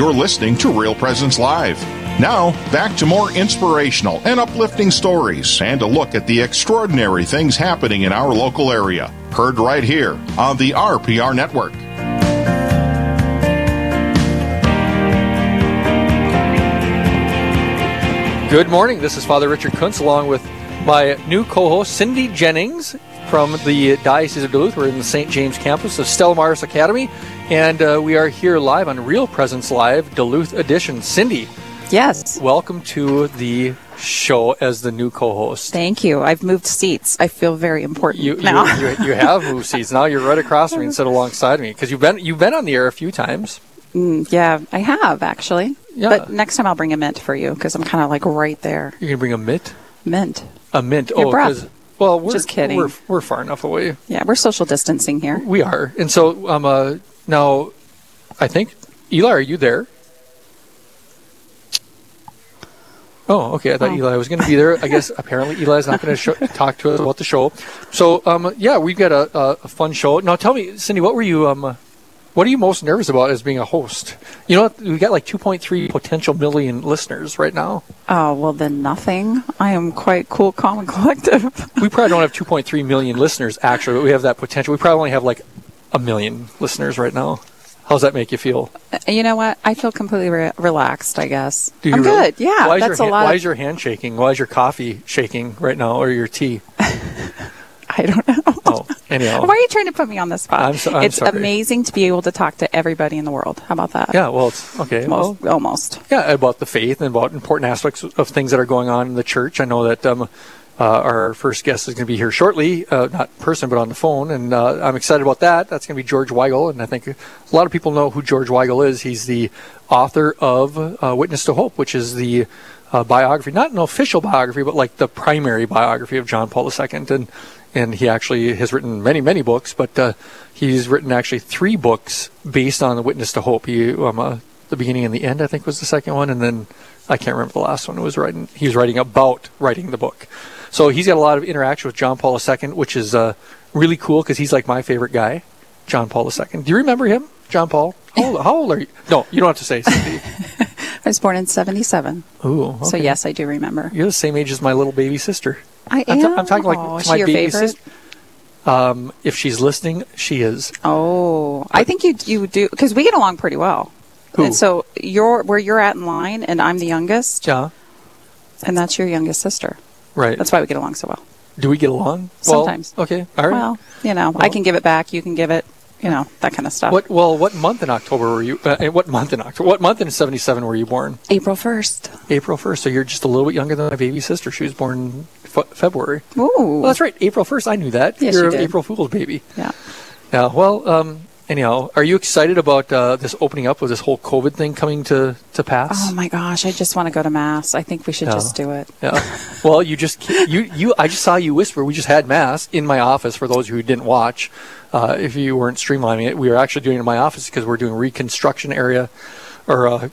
You're listening to Real Presence Live. Now, back to more inspirational and uplifting stories and a look at the extraordinary things happening in our local area. Heard right here on the RPR Network. Good morning. This is Father Richard Kuntz along with my new co-host, Cindy Jennings, from the Diocese of Duluth. We're in the St. James campus of Stella Maris Academy, and we are here live on Real Presence Live, Duluth edition. Cindy. Yes. Welcome to the show as the new co-host. Thank you. I've moved seats. I feel very important now. You have moved seats. Now you're right across from me instead of alongside me, because you've been on the air a few times. Yeah, I have, actually. Yeah. But next time I'll bring a mint for you, because I'm kind of like right there. You're going to bring a mint? Mint. A mint. Your breath. Well, just kidding. We're far enough away. Yeah, we're social distancing here. We are. And so now, I think, Eli, are you there? Oh, okay. I thought Eli was going to be there. I guess apparently Eli's not going to talk to us about the show. So, yeah, we've got a fun show. Now, tell me, Cindy, what are you most nervous about as being a host? You know, we've got like 2.3 potential million listeners right now. Oh, well, then nothing. I am quite cool, calm, and collective. We probably don't have 2.3 million listeners, actually, but we have that potential. We probably only have like a million listeners right now. How does that make you feel? You know what? I feel completely relaxed, I guess. I'm really good. Yeah, that's a lot. Why is your hand shaking? Why is your coffee shaking right now, or your tea? I don't know. Oh, anyhow. Why are you trying to put me on the spot? I'm sorry. Amazing to be able to talk to everybody in the world. How about that? Yeah, well, it's okay. Almost. Yeah, about the faith and about important aspects of things that are going on in the church. I know that our first guest is going to be here shortly, not in person, but on the phone, and I'm excited about that. That's going to be George Weigel, and I think a lot of people know who George Weigel is. He's the author of Witness to Hope, which is the biography, not an official biography, but like the primary biography of John Paul II, and he actually has written many, many books, but he's written actually 3 books based on the Witness to Hope. He, The Beginning and the End, I think, was the second one, and then I can't remember the last one. He was writing about writing the book. So he's got a lot of interaction with John Paul II, which is really cool because he's like my favorite guy, John Paul II. Do you remember him, John Paul? How old are you? No, you don't have to say, Cindy. I was born in 1977. Ooh, okay. So yes, I do remember. You're the same age as my little baby sister. I am. I'm talking like my baby sister. If she's listening, she is. Oh, I think you do, because we get along pretty well. Who? And so you're where you're at in line, and I'm the youngest. Yeah. And that's your youngest sister. Right. That's why we get along so well. Do we get along? Sometimes. Well, okay. All right. Well, you know, I can give it back. You can give it. You know, that kind of stuff. What month in October were you? What month in 1977 were you born? April 1st. So you're just a little bit younger than my baby sister. She was born February. Ooh. Well, that's right. April 1st. I knew that. Yes, you're an April Fool's baby. Yeah. Yeah. Well. Anyhow, are you excited about this opening up with this whole COVID thing coming to pass? Oh my gosh, I just want to go to Mass. I think we should just do it. Yeah. Well, I just saw you whisper. We just had Mass in my office. For those who didn't watch, if you weren't streamlining it, we are actually doing it in my office because we're doing reconstruction area or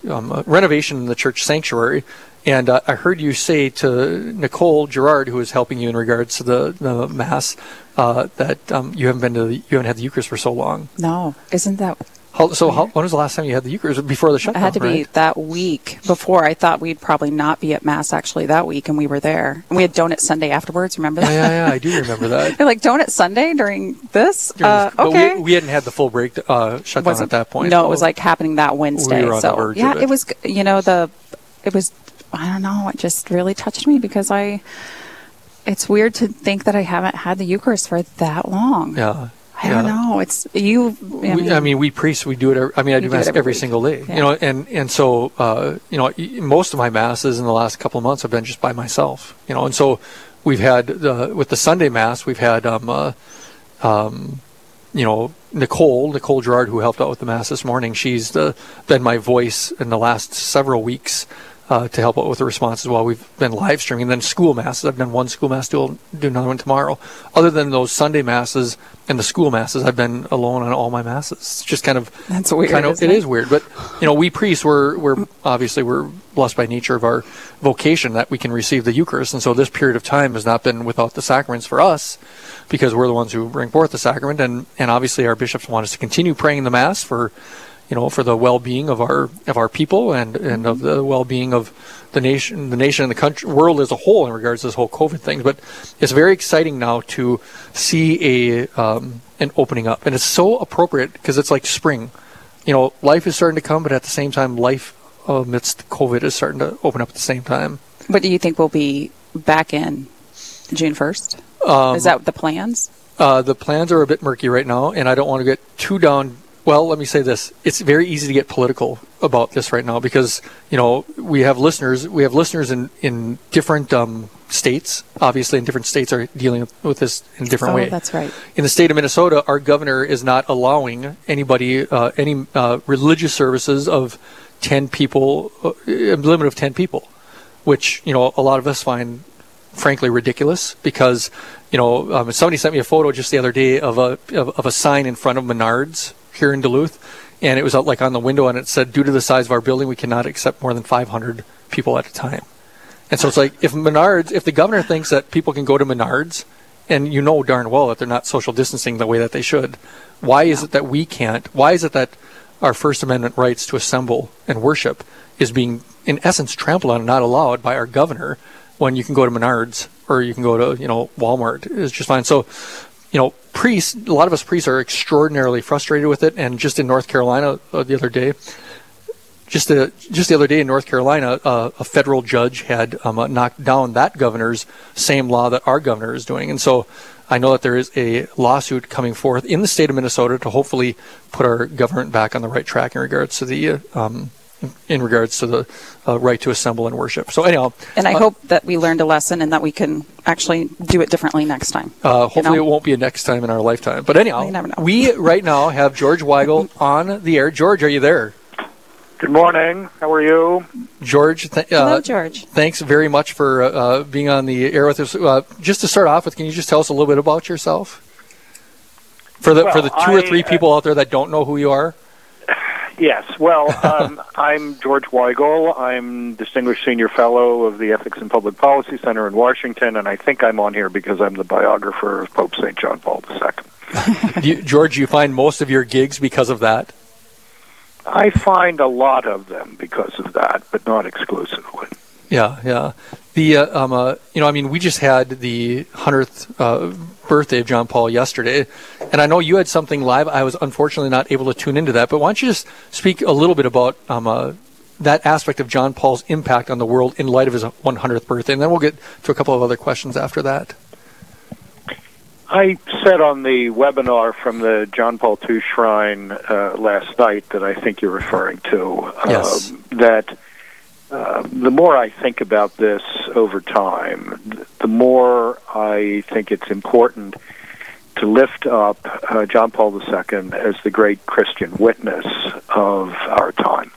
renovation in the church sanctuary. And I heard you say to Nicole Girard, who is helping you in regards to the Mass, that you haven't had the Eucharist for so long. No, isn't that? When was the last time you had the Eucharist? Before the shutdown? It had to be that week before. I thought we'd probably not be at Mass actually that week, and we were there. And we had Donut Sunday afterwards. Remember that? Yeah, I do remember that. They're like Donut Sunday during this. But okay, we hadn't had the full break shutdown at that point. No, it was like happening that Wednesday. We were on the verge of it. It was. You know, it was. I don't know, it just really touched me because it's weird to think that I haven't had the Eucharist for that long. Yeah. I don't know. It's you. We priests, we do it. I do Mass every single day, yeah. You know, and so, you know, most of my Masses in the last couple of months have been just by myself, you know, and so we've had, with the Sunday Mass, we've had, you know, Nicole Girard, who helped out with the Mass this morning, she's been my voice in the last several weeks. To help out with the response as well. We've been live streaming. And then school Masses. I've done one school Mass, do another one tomorrow. Other than those Sunday Masses and the school Masses, I've been alone on all my Masses. It's just kind of... That's weird, It is weird. But, you know, we priests, we're blessed by nature of our vocation that we can receive the Eucharist. And so this period of time has not been without the sacraments for us because we're the ones who bring forth the sacrament. And obviously our bishops want us to continue praying the Mass for... for the well-being of our people and of the well-being of the nation and the country, world as a whole in regards to this whole COVID thing. But it's very exciting now to see an opening up, and it's so appropriate because it's like spring. Life is starting to come, but at the same time, life amidst COVID is starting to open up at the same time. But do you think we'll be back in June 1st? Is that the plans? The plans are a bit murky right now, and I don't want to get too down. Well, let me say this. It's very easy to get political about this right now because, we have listeners in different states. Obviously, and different states are dealing with this in a different way. That's right. In the state of Minnesota, our governor is not allowing anybody, any religious services of 10 people, a limit of 10 people, which, a lot of us find frankly ridiculous because, somebody sent me a photo just the other day of a sign in front of Menards here in Duluth, and it was out like on the window, and it said, due to the size of our building, we cannot accept more than 500 people at a time. And so it's like, if the governor thinks that people can go to Menards, and darn well that they're not social distancing the way that they should, why is it that we can't? Why is it that our First Amendment rights to assemble and worship is being, in essence, trampled on and not allowed by our governor when you can go to Menards or you can go to, Walmart is just fine. So, priests, a lot of us priests are extraordinarily frustrated with it. And just in North Carolina the other day in North Carolina, a federal judge had knocked down that governor's same law that our governor is doing. And so I know that there is a lawsuit coming forth in the state of Minnesota to hopefully put our government back on the right track in regards to the right to assemble and worship. So anyhow, and I hope that we learned a lesson and that we can actually do it differently next time. Hopefully, it won't be a next time in our lifetime. But anyhow, you never know. We right now have George Weigel on the air. George, are you there? Good morning. How are you? George. Hello, George. Thanks very much for being on the air with us. Just to start off with, can you just tell us a little bit about yourself? For the two or three people out there that don't know who you are? Yes. Well, I'm George Weigel. I'm Distinguished Senior Fellow of the Ethics and Public Policy Center in Washington, and I think I'm on here because I'm the biographer of Pope St. John Paul II. George, you find most of your gigs because of that? I find a lot of them because of that, but not exclusively. Yeah. We just had the 100th birthday of John Paul yesterday, and I know you had something live. I was unfortunately not able to tune into that, but why don't you just speak a little bit about that aspect of John Paul's impact on the world in light of his 100th birthday, and then we'll get to a couple of other questions after that. I said on the webinar from the John Paul II Shrine last night that I think you're referring to, yes. That the more I think about this over time, the more I think it's important to lift up John Paul II as the great Christian witness of our time,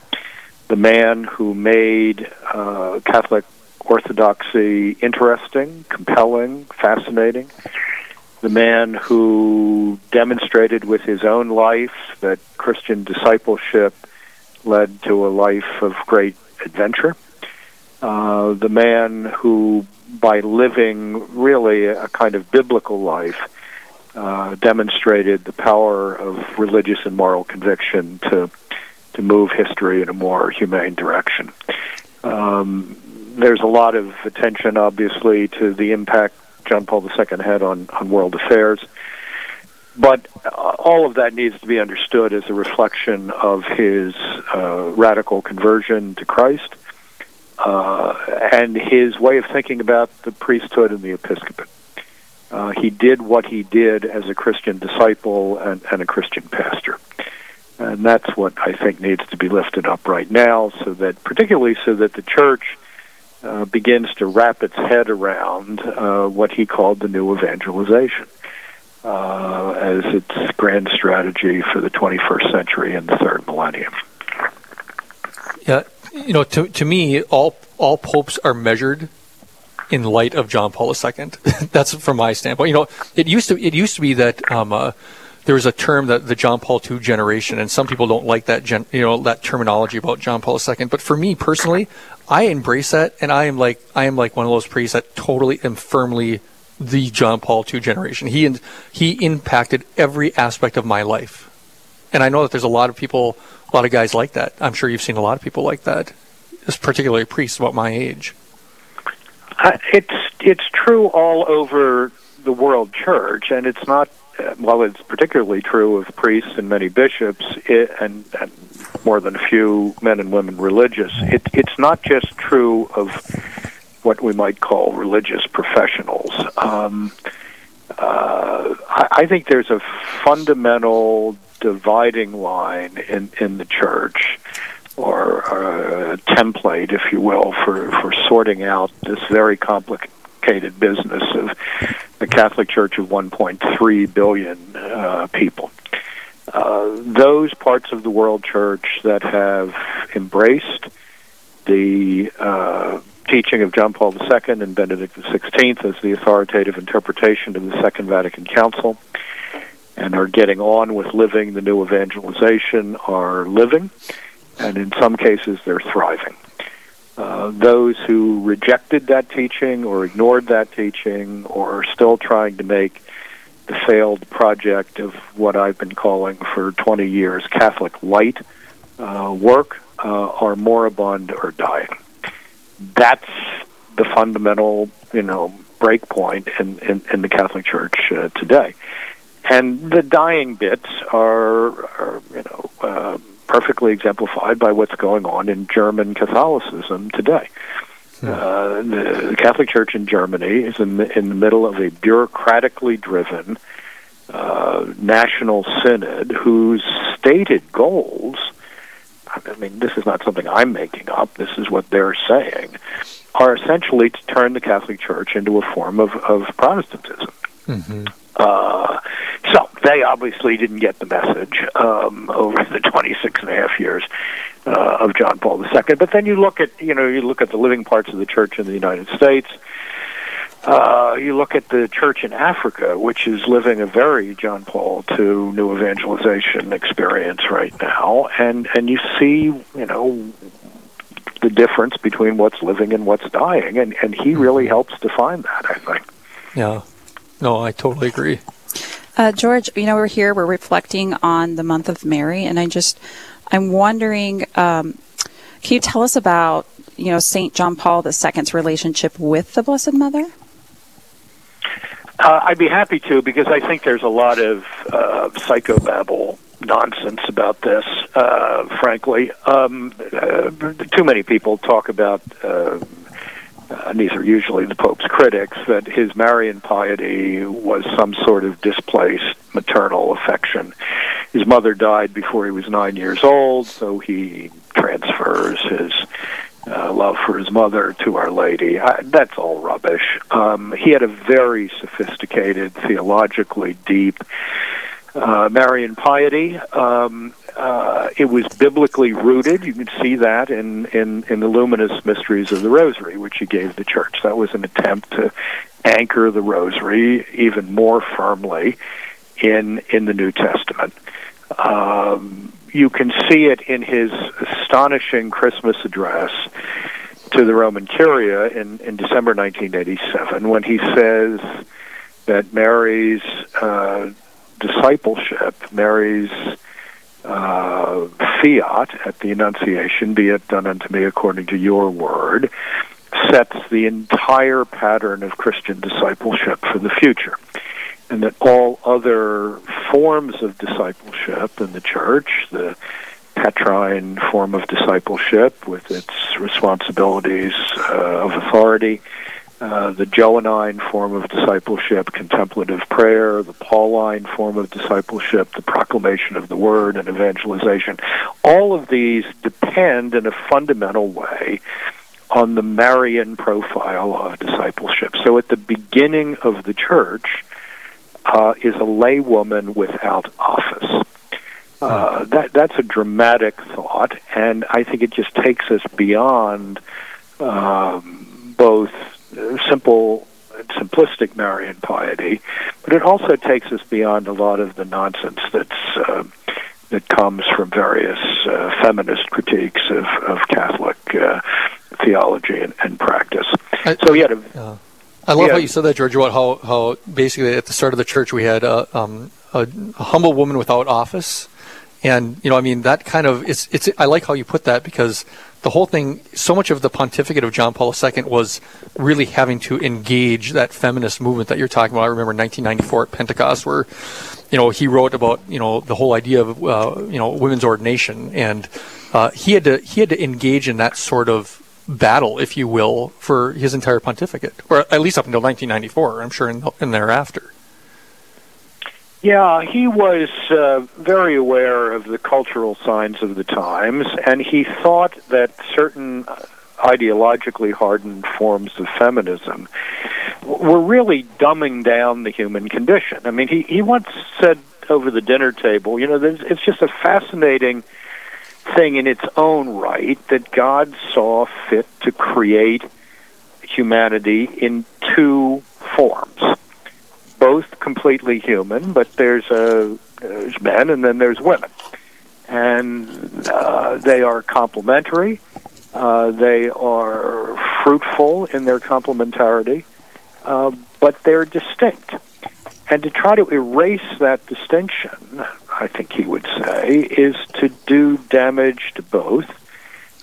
the man who made Catholic Orthodoxy interesting, compelling, fascinating, the man who demonstrated with his own life that Christian discipleship led to a life of great adventure, the man who, by living really a kind of biblical life, demonstrated the power of religious and moral conviction to move history in a more humane direction. There's a lot of attention, obviously, to the impact John Paul II had on world affairs. But all of that needs to be understood as a reflection of his radical conversion to Christ and his way of thinking about the priesthood and the episcopate. He did what he did as a Christian disciple and a Christian pastor. And that's what I think needs to be lifted up right now, particularly so that the Church begins to wrap its head around what he called the new evangelization as its grand strategy for the 21st century and the third millennium. Yeah, to me, all popes are measured in light of John Paul II. That's from my standpoint. It used to be that there was a term that the John Paul II generation, and some people don't like that that terminology about John Paul II. But for me personally, I embrace that, and I am like one of those priests that totally and firmly the John Paul II generation. He impacted every aspect of my life. And I know that there's a lot of people, a lot of guys like that. I'm sure you've seen a lot of people like that, particularly priests about my age. It's true all over the world church, and it's not, well, it's particularly true of priests and many bishops and more than a few men and women religious. It's not just true of what we might call religious professionals. I think there's a fundamental dividing line in the church, or a template, if you will, for sorting out this very complicated business of the Catholic Church of 1.3 billion people. Those parts of the world church that have embraced the teaching of John Paul II and Benedict XVI as the authoritative interpretation of the Second Vatican Council, and are getting on with living the new evangelization, are living, and in some cases they're thriving. Those who rejected that teaching or ignored that teaching or are still trying to make the failed project of what I've been calling for 20 years Catholic light work are moribund or dying. That's the fundamental, break point in the Catholic Church today. And the dying bits are perfectly exemplified by what's going on in German Catholicism today. Yeah. The Catholic Church in Germany is in the middle of a bureaucratically driven national synod whose stated goals, I mean, this is not something I'm making up, this is what they're saying, are essentially to turn the Catholic Church into a form of Protestantism. Mm-hmm. So they obviously didn't get the message over the 26 and a half years of John Paul II. But then you look at the living parts of the church in the United States. You look at the church in Africa, which is living a very John Paul II new evangelization experience right now, and you see, the difference between what's living and what's dying, and he really helps define that, I think. Yeah. No, I totally agree. George, we're reflecting on the month of Mary, and I'm wondering, can you tell us about, St. John Paul II's relationship with the Blessed Mother? I'd be happy to, because I think there's a lot of psychobabble nonsense about this, frankly. Too many people talk about... and these are usually the Pope's critics, that his Marian piety was some sort of displaced maternal affection. His mother died before he was 9 years old, so he transfers his love for his mother to Our Lady. That's all rubbish. He had a very sophisticated, theologically deep Marian piety. It was biblically rooted. You can see that in the luminous mysteries of the Rosary, which he gave the Church. That was an attempt to anchor the Rosary even more firmly in the New Testament. You can see it in his astonishing Christmas address to the Roman Curia in December 1987, when he says that Mary's discipleship, Mary's fiat at the Annunciation, be it done unto me according to your word, sets the entire pattern of Christian discipleship for the future, and that all other forms of discipleship in the Church, the Patrine form of discipleship with its responsibilities of authority, the Johannine form of discipleship, contemplative prayer, the Pauline form of discipleship, the proclamation of the Word and evangelization, all of these depend in a fundamental way on the Marian profile of discipleship. So at the beginning of the Church is a laywoman without office. That's a dramatic thought, and I think it just takes us beyond both simplistic Marian piety, but it also takes us beyond a lot of the nonsense that comes from various feminist critiques of Catholic theology and practice. I love how you said that, George. About how basically at the start of the Church we had a humble woman without office, And, you know, I mean, that kind of, I like how you put that, because the whole thing, so much of the pontificate of John Paul II was really having to engage that feminist movement that you're talking about. I remember 1994 at Pentecost, where, you know, he wrote about, you know, the whole idea of, you know, women's ordination, and he had to engage in that sort of battle, if you will, for his entire pontificate, or at least up until 1994, I'm sure, and thereafter. Yeah, he was very aware of the cultural signs of the times, and he thought that certain ideologically hardened forms of feminism were really dumbing down the human condition. I mean, he once said over the dinner table, you know, it's just a fascinating thing in its own right that God saw fit to create humanity in two forms. Both completely human, but there's men and then there's women, and they are complementary. They are fruitful in their complementarity, but they're distinct. And to try to erase that distinction, I think he would say, is to do damage to both.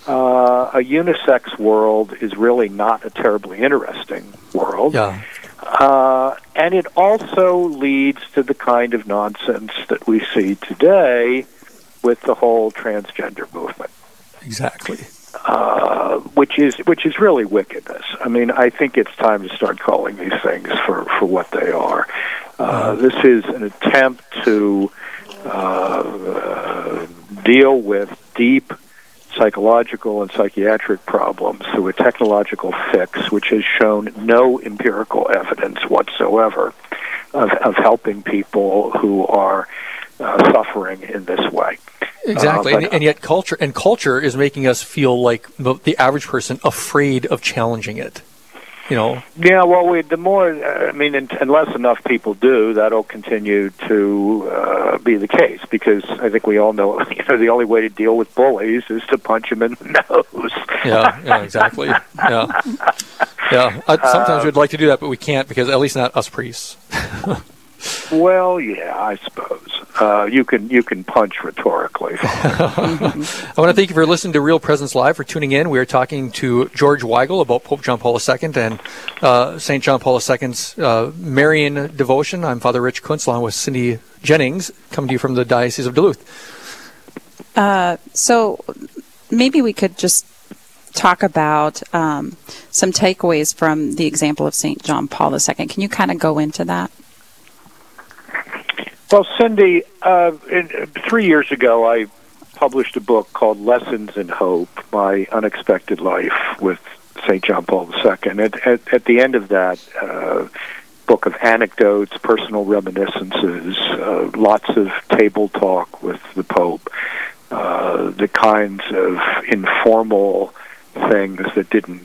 A unisex world is really not a terribly interesting world. Yeah. And it also leads to the kind of nonsense that we see today with the whole transgender movement. Exactly. Which is really wickedness. I mean, I think it's time to start calling these things for what they are. This is an attempt to deal with deep psychological and psychiatric problems through a technological fix, which has shown no empirical evidence whatsoever of helping people who are suffering in this way. Exactly, and yet culture is making us feel like the average person afraid of challenging it. You know. Yeah, well, the more, I mean, unless enough people do, that'll continue to be the case, because I think we all know, you know, the only way to deal with bullies is to punch them in the nose. Yeah, exactly. Yeah, yeah. Sometimes we'd like to do that, but we can't, because at least not us priests. Well, yeah, I suppose you can punch rhetorically. I want to thank you for listening to Real Presence Live, for tuning in. We are talking to George Weigel about Pope John Paul II and St. John Paul II's Marian devotion. I'm Father Rich Kuntz, along with Cindy Jennings, coming to you from the Diocese of Duluth. So maybe we could just talk about some takeaways from the example of St. John Paul II. Can you kind of go into that? Well, Cindy, 3 years ago, I published a book called Lessons in Hope, My Unexpected Life with St. John Paul II. At the end of that book of anecdotes, personal reminiscences, lots of table talk with the Pope, the kinds of informal things that didn't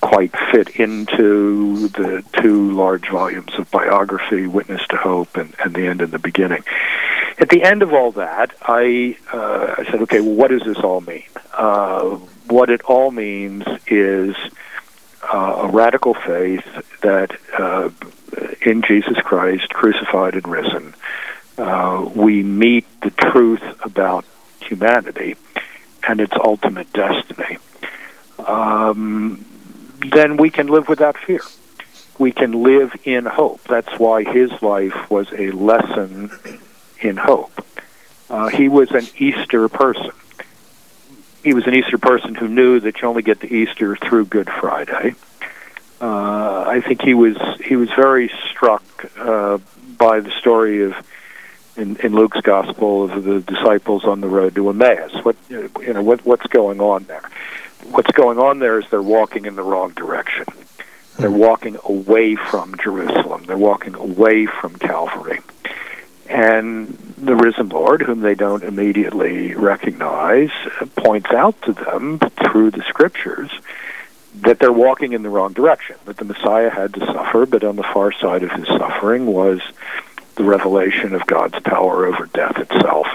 quite fit into the two large volumes of biography, Witness to Hope and The End and the Beginning. At the end of all that, I said, okay, well, what does this all mean? What it all means is a radical faith that in Jesus Christ, crucified and risen, we meet the truth about humanity and its ultimate destiny. Then we can live without fear. We can live in hope. That's why his life was a lesson in hope. He was an Easter person. He was an Easter person who knew that you only get to Easter through Good Friday. I think he was very struck by the story of in Luke's Gospel of the disciples on the road to Emmaus. What's going on there? What's going on there is they're walking in the wrong direction. They're walking away from Jerusalem. They're walking away from Calvary. And the risen Lord, whom they don't immediately recognize, points out to them through the Scriptures that they're walking in the wrong direction, that the Messiah had to suffer, but on the far side of his suffering was the revelation of God's power over death itself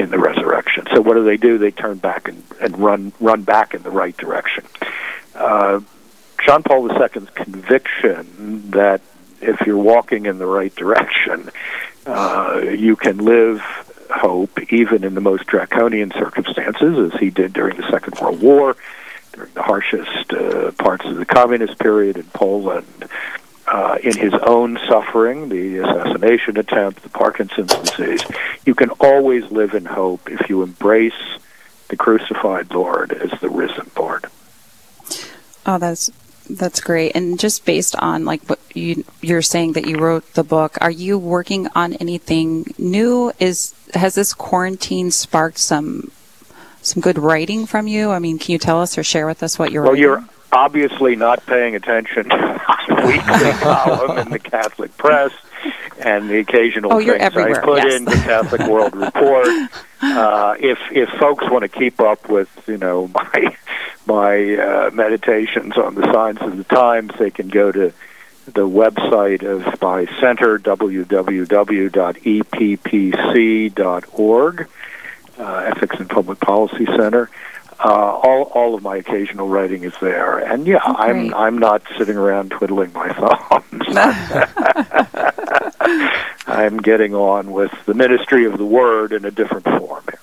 in the resurrection. So what do? They turn back and run back in the right direction. John Paul II's conviction that if you're walking in the right direction, you can live hope, even in the most draconian circumstances, as he did during the Second World War, during the harshest parts of the communist period in Poland, in his own suffering, the assassination attempt, the Parkinson's disease. You can always live in hope if you embrace the crucified Lord as the risen Lord. Oh, that's great. And just based on like what you're saying that you wrote the book, are you working on anything new? Has this quarantine sparked some good writing from you? I mean, can you tell us or share with us what you're writing? Well, you're obviously not paying attention to my weekly column in the Catholic Press and the occasional things I put in the Catholic World Report. If folks want to keep up with, my meditations on the signs of the times, they can go to the website of my center, www.eppc.org, Ethics and Public Policy Center. All of my occasional writing is there, and I'm not sitting around twiddling my thumbs. I'm getting on with the ministry of the Word in a different form here.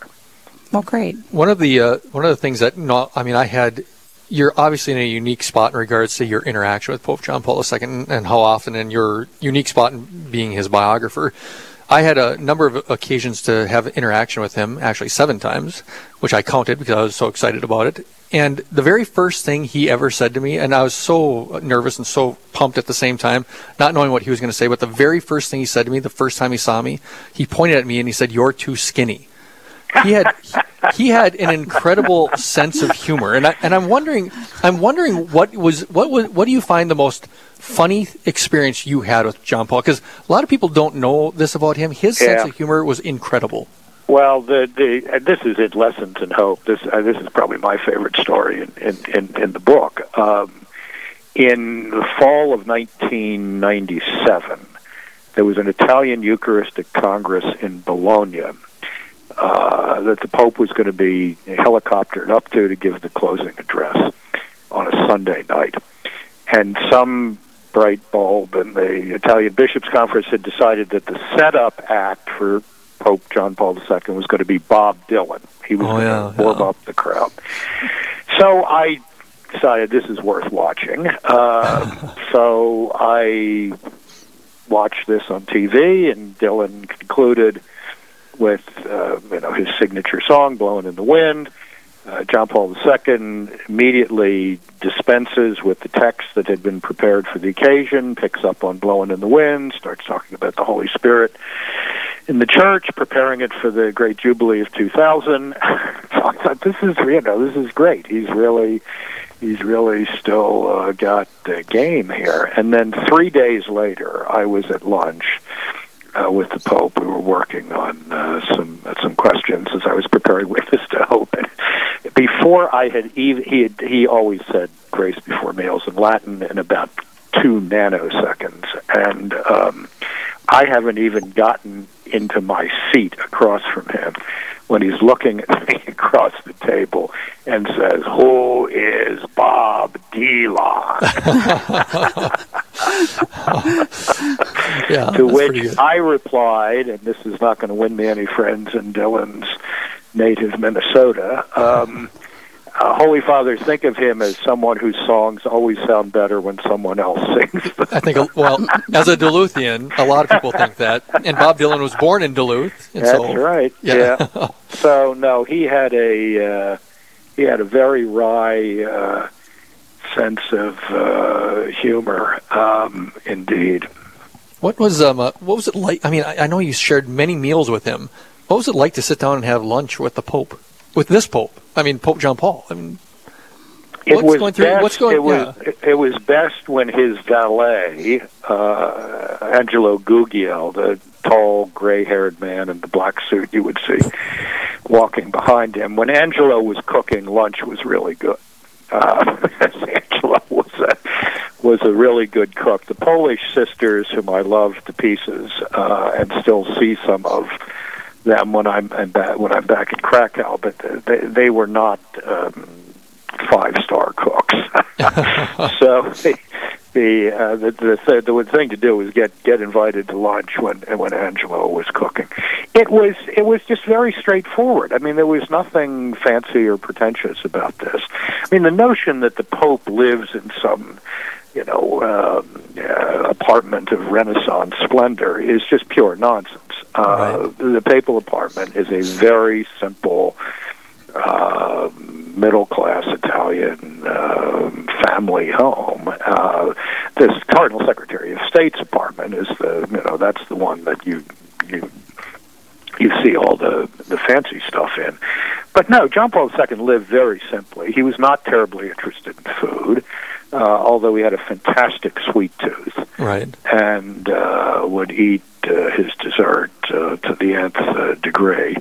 Well, great. One of the things that you're obviously in a unique spot in regards to your interaction with Pope John Paul II and how often, in your unique spot in being his biographer. I had a number of occasions to have interaction with him, actually 7 times, which I counted because I was so excited about it. And the very first thing he ever said to me, and I was so nervous and so pumped at the same time, not knowing what he was going to say, but the very first thing he said to me, the first time he saw me, he pointed at me and he said, "You're too skinny." He had an incredible sense of humor, and I'm wondering what do you find the most funny experience you had with John Paul? Because a lot of people don't know this about him. His sense of humor was incredible. Well, this is in Lessons in Hope. This is probably my favorite story in the book. In the fall of 1997, there was an Italian Eucharistic Congress in Bologna that the Pope was going to be helicoptered up to give the closing address on a Sunday night. And some bright bulb in the Italian Bishops' Conference had decided that the setup act for Pope John Paul II was going to be Bob Dylan. He was going to warm up the crowd. So I decided this is worth watching. So I watched this on TV, and Dylan concluded with his signature song, "Blowing in the Wind." John Paul II immediately dispenses with the text that had been prepared for the occasion, picks up on "Blowing in the Wind," starts talking about the Holy Spirit in the Church, preparing it for the Great Jubilee of 2000. So I thought, this is great. He's really still got the game here. And then 3 days later, I was at lunch with the Pope. We were working on some questions as I was preparing Witness to Hope. Before I had even, he always said grace before meals in Latin in about 2 nanoseconds, and I haven't even gotten into my seat across from him when he's looking at me across the table and says, "Who is Bob Dylan?" To which I replied, and this is not going to win me any friends in Dylan's native Minnesota, Holy Father, think of him as someone whose songs always sound better when someone else sings them. I think, as a Duluthian, a lot of people think that. And Bob Dylan was born in Duluth. And that's right. Yeah. So no, he had a very wry sense of humor, indeed. What was it like? I mean, I know you shared many meals with him. What was it like to sit down and have lunch with the Pope, with this Pope? I mean, Pope John Paul. I mean, it was best when his valet, Angelo Gugel, the tall, gray-haired man in the black suit you would see walking behind him, when Angelo was cooking, lunch was really good. Angelo was a really good cook. The Polish sisters, whom I love to pieces, and still see some of them when I'm back in Krakow, but they were not 5-star cooks. So they, the thing to do was get invited to lunch when Angelo was cooking. It was just very straightforward. I mean, there was nothing fancy or pretentious about this. I mean, the notion that the Pope lives in some apartment of Renaissance splendor is just pure nonsense. The papal apartment is a very simple, middle-class Italian family home. This Cardinal Secretary of State's apartment is that's the one that you see all the fancy stuff in. But no, John Paul II lived very simply. He was not terribly interested in food, although he had a fantastic sweet tooth, and would eat his dessert to the nth degree.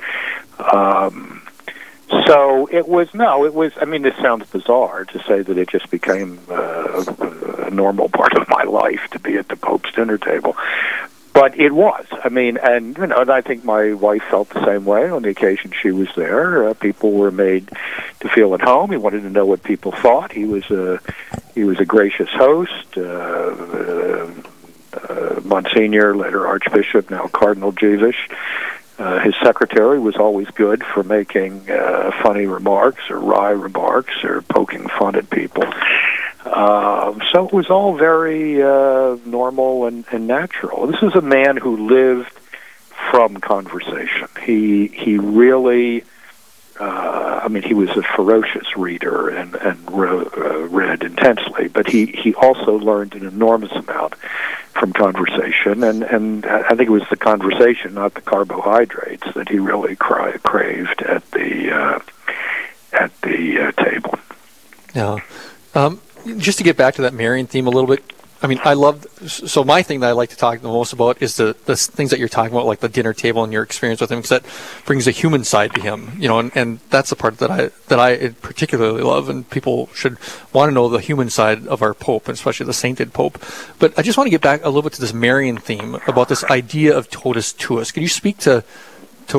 This sounds bizarre to say that it just became a normal part of my life to be at the Pope's dinner table. But it was. I mean, and I think my wife felt the same way on the occasion she was there. People were made to feel at home. He wanted to know what people thought. He was a gracious host. Monsignor, later Archbishop, now Cardinal Jeevish. His secretary was always good for making funny remarks or wry remarks or poking fun at people. So it was all very normal and natural. This is a man who lived from conversation. He really, he was a ferocious reader and read intensely, but he also learned an enormous amount from conversation, and I think it was the conversation, not the carbohydrates, that he really craved at the table. Yeah. Just to get back to that Marian theme a little bit, I mean, my thing that I like to talk the most about is the things that you're talking about, like the dinner table and your experience with him, because that brings a human side to him, and that's the part that I particularly love, and people should want to know the human side of our Pope, and especially the sainted Pope. But I just want to get back a little bit to this Marian theme about this idea of totus tuus. Can you speak to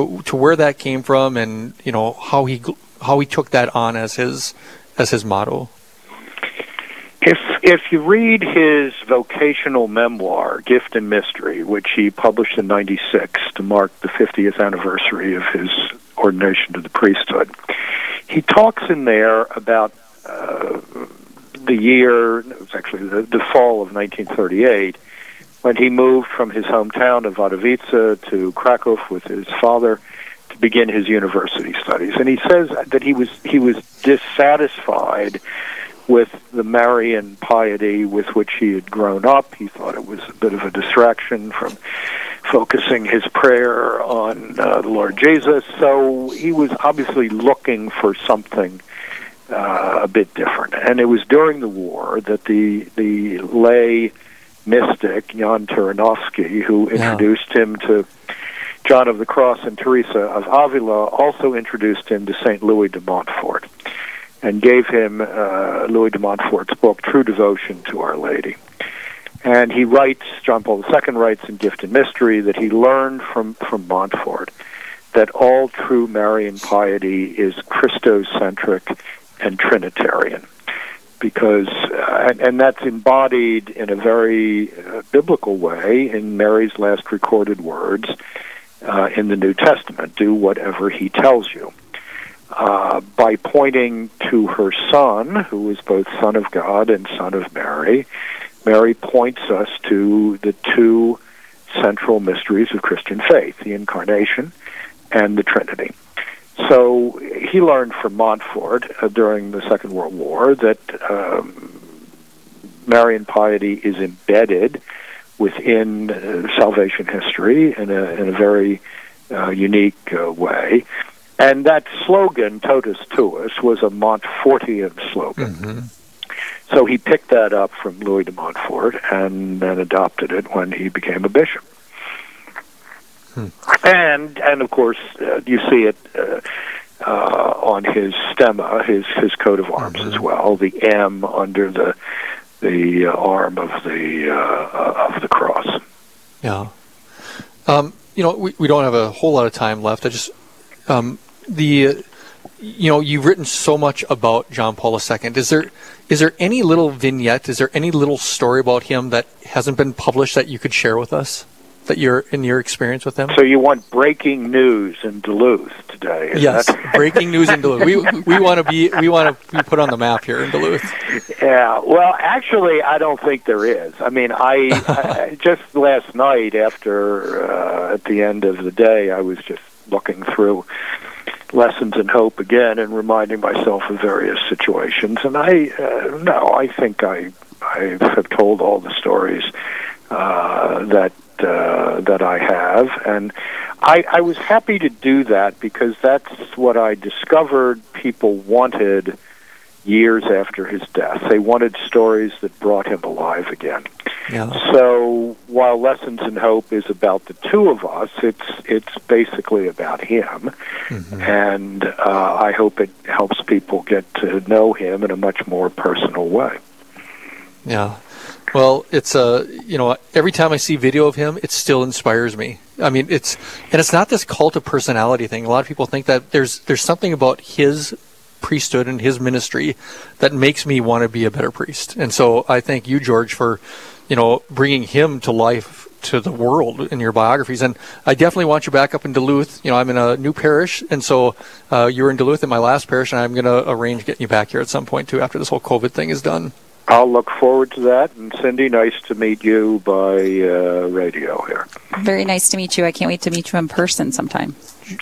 where that came from, and how he took that on as his motto? If you read his vocational memoir, Gift and Mystery, which he published in 1996 to mark the 50th anniversary of his ordination to the priesthood, he talks in there about the fall of 1938, when he moved from his hometown of Wadowice to Krakow with his father to begin his university studies. And he says that he was dissatisfied with the Marian piety with which he had grown up. He thought it was a bit of a distraction from focusing his prayer on the Lord Jesus, so he was obviously looking for something a bit different. And it was during the war that the lay mystic, Jan Tyranowski, who introduced him to John of the Cross and Teresa of Avila, also introduced him to St. Louis de Montfort, and gave him Louis de Montfort's book, True Devotion to Our Lady. And he writes, John Paul II writes in Gift and Mystery, that he learned from Montfort that all true Marian piety is Christocentric and Trinitarian, because and that's embodied in a very biblical way in Mary's last recorded words in the New Testament, do whatever he tells you. By pointing to her son, who is both Son of God and Son of Mary, Mary points us to the two central mysteries of Christian faith, the Incarnation and the Trinity. So he learned from Montfort during the Second World War that Marian piety is embedded within salvation history in a very unique way. And that slogan, totus tuus, was a Montfortian slogan. Mm-hmm. So he picked that up from Louis de Montfort and then adopted it when he became a bishop. Hmm. And of course, you see it on his stemma, his coat of arms as well, the M under the arm of the cross. Yeah. We don't have a whole lot of time left. I just... The you know, you've written so much about John Paul II. Is there any little vignette? Is there any little story about him that hasn't been published that you could share with us? That you're in your experience with him. So you want breaking news in Duluth today? Yes, breaking news in Duluth. We want to be put on the map here in Duluth. Yeah. Well, actually, I don't think there is. I mean, I just last night after at the end of the day, I was just looking through Lessons in Hope again and reminding myself of various situations. And I think I have told all the stories that I have, and I was happy to do that because that's what I discovered people wanted years after his death. They wanted stories that brought him alive again. Yeah. So while Lessons in Hope is about the two of us, it's basically about him, mm-hmm. and I hope it helps people get to know him in a much more personal way. Yeah. Well, it's every time I see video of him, it still inspires me. I mean, it's not this cult of personality thing. A lot of people think that there's something about his priesthood and his ministry that makes me want to be a better priest. And so I thank you, George, for bringing him to life to the world in your biographies. And I definitely want you back up in Duluth. I'm in a new parish, and so you were in Duluth in my last parish, and I'm going to arrange getting you back here at some point too after this whole COVID thing is done. I'll look forward to that. And Cindy, nice to meet you by radio here. Very nice to meet you. I can't wait to meet you in person sometime.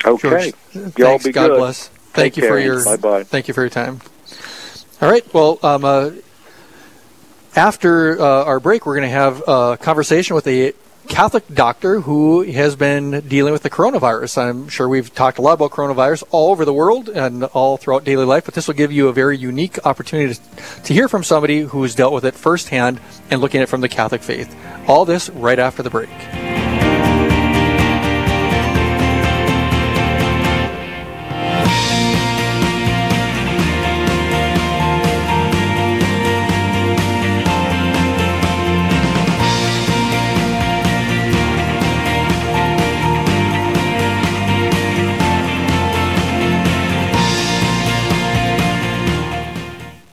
Okay. George, y'all be God good. Bless. Thank Take you for care. Your Bye-bye. Thank you for your time. All right. Well, after our break, we're going to have a conversation with a Catholic doctor who has been dealing with the coronavirus. I'm sure we've talked a lot about coronavirus all over the world and all throughout daily life, but this will give you a very unique opportunity to hear from somebody who's dealt with it firsthand and looking at it from the Catholic faith. All this right after the break.